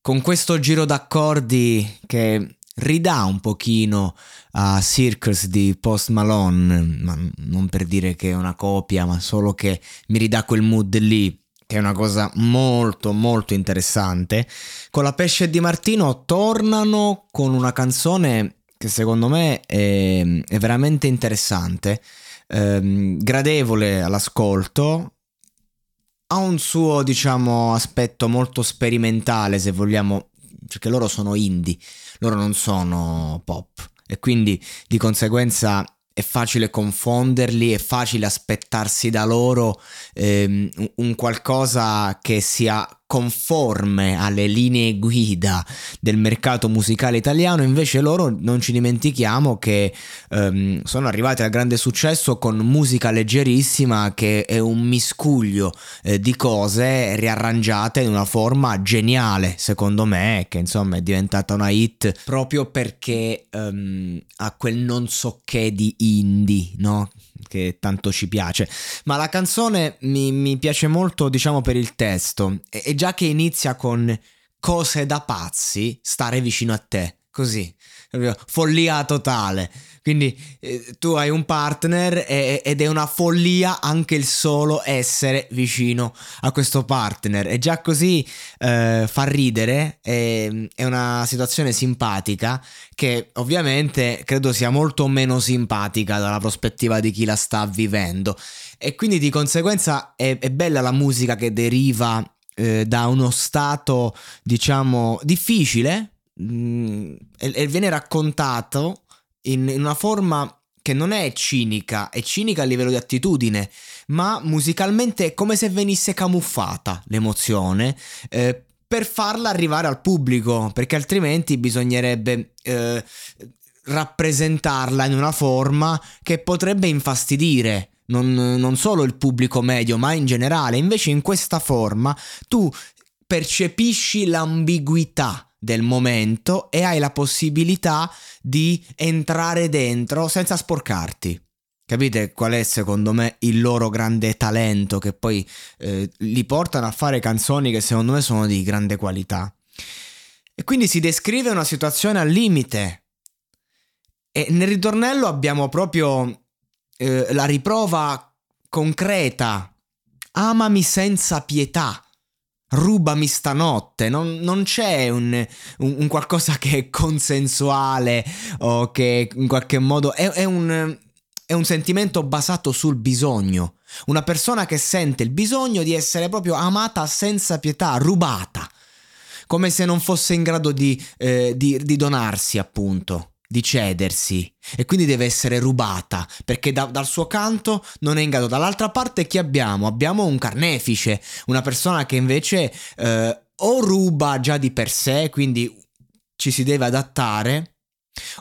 Con questo giro d'accordi che ridà un pochino a Circus di Post Malone, ma non per dire che è una copia, ma solo che mi ridà quel mood lì, che è una cosa molto molto interessante. Con La Pesche di Martino tornano con una canzone che secondo me è veramente interessante, gradevole all'ascolto. Ha un suo, diciamo, aspetto molto sperimentale, se vogliamo, perché loro sono indie, loro non sono pop, e quindi di conseguenza è facile confonderli, è facile aspettarsi da loro un qualcosa che sia conforme alle linee guida del mercato musicale italiano. Invece loro, non ci dimentichiamo che sono arrivati al grande successo con musica leggerissima, che è un miscuglio di cose riarrangiate in una forma geniale, secondo me, che insomma è diventata una hit proprio perché ha quel non so che di indie, no? Che tanto ci piace. Ma la canzone mi piace molto, diciamo, per il testo. E già che inizia con cose da pazzi, stare vicino a te, così, follia totale. Quindi tu hai un partner ed è una follia anche il solo essere vicino a questo partner. E già così fa ridere, è una situazione simpatica che ovviamente credo sia molto meno simpatica dalla prospettiva di chi la sta vivendo. E quindi di conseguenza è bella la musica che deriva da uno stato, diciamo, difficile, e viene raccontato in una forma che non è cinica a livello di attitudine, ma musicalmente è come se venisse camuffata l'emozione per farla arrivare al pubblico, perché altrimenti bisognerebbe rappresentarla in una forma che potrebbe infastidire non solo il pubblico medio, ma in generale. Invece in questa forma tu percepisci l'ambiguità del momento e hai la possibilità di entrare dentro senza sporcarti. Capite qual è secondo me il loro grande talento, che poi li portano a fare canzoni che secondo me sono di grande qualità? E quindi si descrive una situazione al limite, e nel ritornello abbiamo proprio la riprova concreta. Amami senza pietà, rubami stanotte. Non c'è un qualcosa che è consensuale o che in qualche modo è un sentimento basato sul bisogno. Una persona che sente il bisogno di essere proprio amata senza pietà, rubata, come se non fosse in grado di donarsi, appunto, di cedersi, e quindi deve essere rubata, perché dal suo canto non è in grado. Dall'altra parte chi abbiamo? Abbiamo un carnefice, una persona che invece o ruba già di per sé, quindi ci si deve adattare,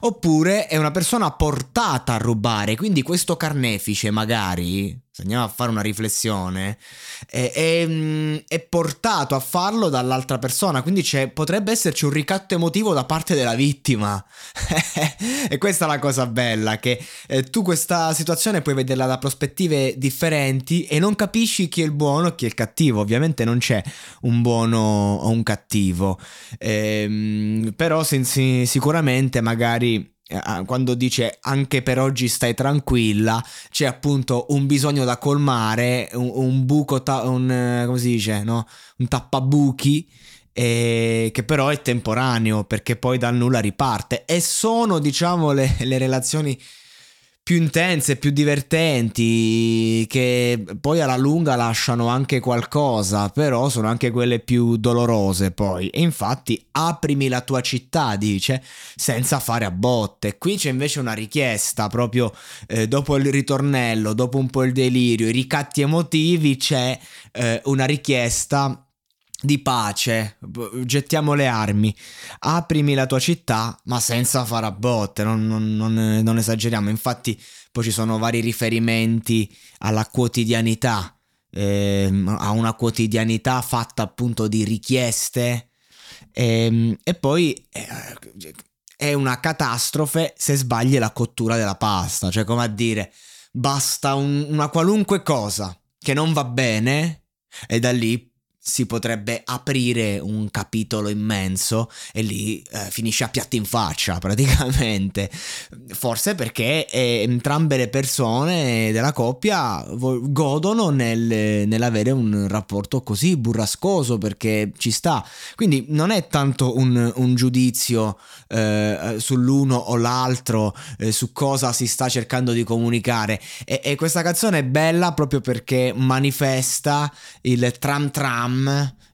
oppure è una persona portata a rubare. Quindi questo carnefice magari se andiamo a fare una riflessione, è portato a farlo dall'altra persona, quindi potrebbe esserci un ricatto emotivo da parte della vittima. E questa è la cosa bella, che tu questa situazione puoi vederla da prospettive differenti e non capisci chi è il buono e chi è il cattivo. Ovviamente non c'è un buono o un cattivo, però sicuramente magari... Quando dice anche per oggi stai tranquilla, c'è appunto un bisogno da colmare, un buco, come si dice, no? Un tappabuchi, che però è temporaneo, perché poi dal nulla riparte. E sono, diciamo, le relazioni più intense, più divertenti, che poi alla lunga lasciano anche qualcosa, però sono anche quelle più dolorose poi. E infatti aprimi la tua città, dice, senza fare a botte. Qui c'è invece una richiesta, proprio dopo il ritornello, dopo un po' il delirio, i ricatti emotivi, c'è una richiesta di pace, gettiamo le armi, aprimi la tua città ma senza fare a botte, non esageriamo. Infatti poi ci sono vari riferimenti alla quotidianità, a una quotidianità fatta appunto di richieste, e poi è una catastrofe se sbagli la cottura della pasta, cioè come a dire basta una qualunque cosa che non va bene e da lì si potrebbe aprire un capitolo immenso e lì finisce a piatti in faccia praticamente, forse perché entrambe le persone della coppia godono nell'avere un rapporto così burrascoso, perché ci sta. Quindi non è tanto un giudizio sull'uno o l'altro, su cosa si sta cercando di comunicare, e questa canzone è bella proprio perché manifesta il tram tram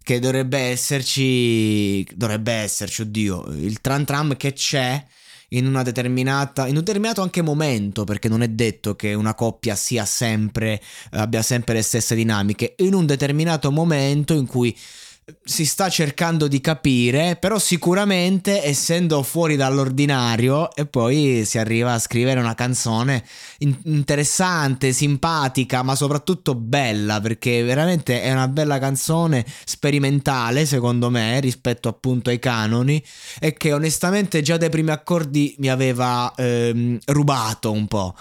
che dovrebbe esserci, oddio, il tram tram che c'è in un determinato anche momento, perché non è detto che una coppia abbia sempre le stesse dinamiche, in un determinato momento in cui si sta cercando di capire, però sicuramente essendo fuori dall'ordinario, e poi si arriva a scrivere una canzone interessante, simpatica, ma soprattutto bella, perché veramente è una bella canzone sperimentale, secondo me, rispetto appunto ai canoni, e che onestamente già dai primi accordi mi aveva rubato un po',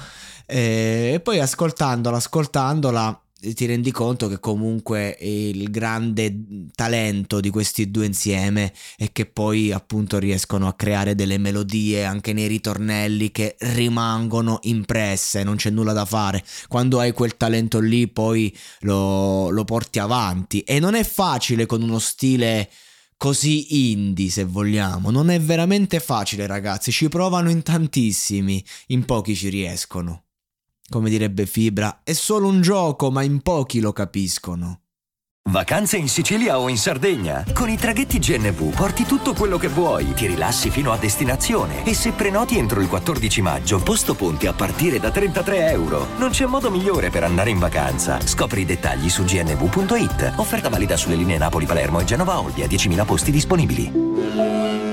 e poi ascoltandola ti rendi conto che comunque il grande talento di questi due insieme è che poi appunto riescono a creare delle melodie anche nei ritornelli che rimangono impresse, non c'è nulla da fare, quando hai quel talento lì poi lo porti avanti, e non è facile con uno stile così indie, se vogliamo, non è veramente facile, ragazzi, ci provano in tantissimi, in pochi ci riescono. Come direbbe Fibra, è solo un gioco, ma in pochi lo capiscono. Vacanze in Sicilia o in Sardegna? Con i traghetti GNV porti tutto quello che vuoi, ti rilassi fino a destinazione e se prenoti entro il 14 maggio, posto ponti a partire da €33. Non c'è modo migliore per andare in vacanza. Scopri i dettagli su gnv.it. Offerta valida sulle linee Napoli-Palermo e Genova-Olbia, 10.000 posti disponibili.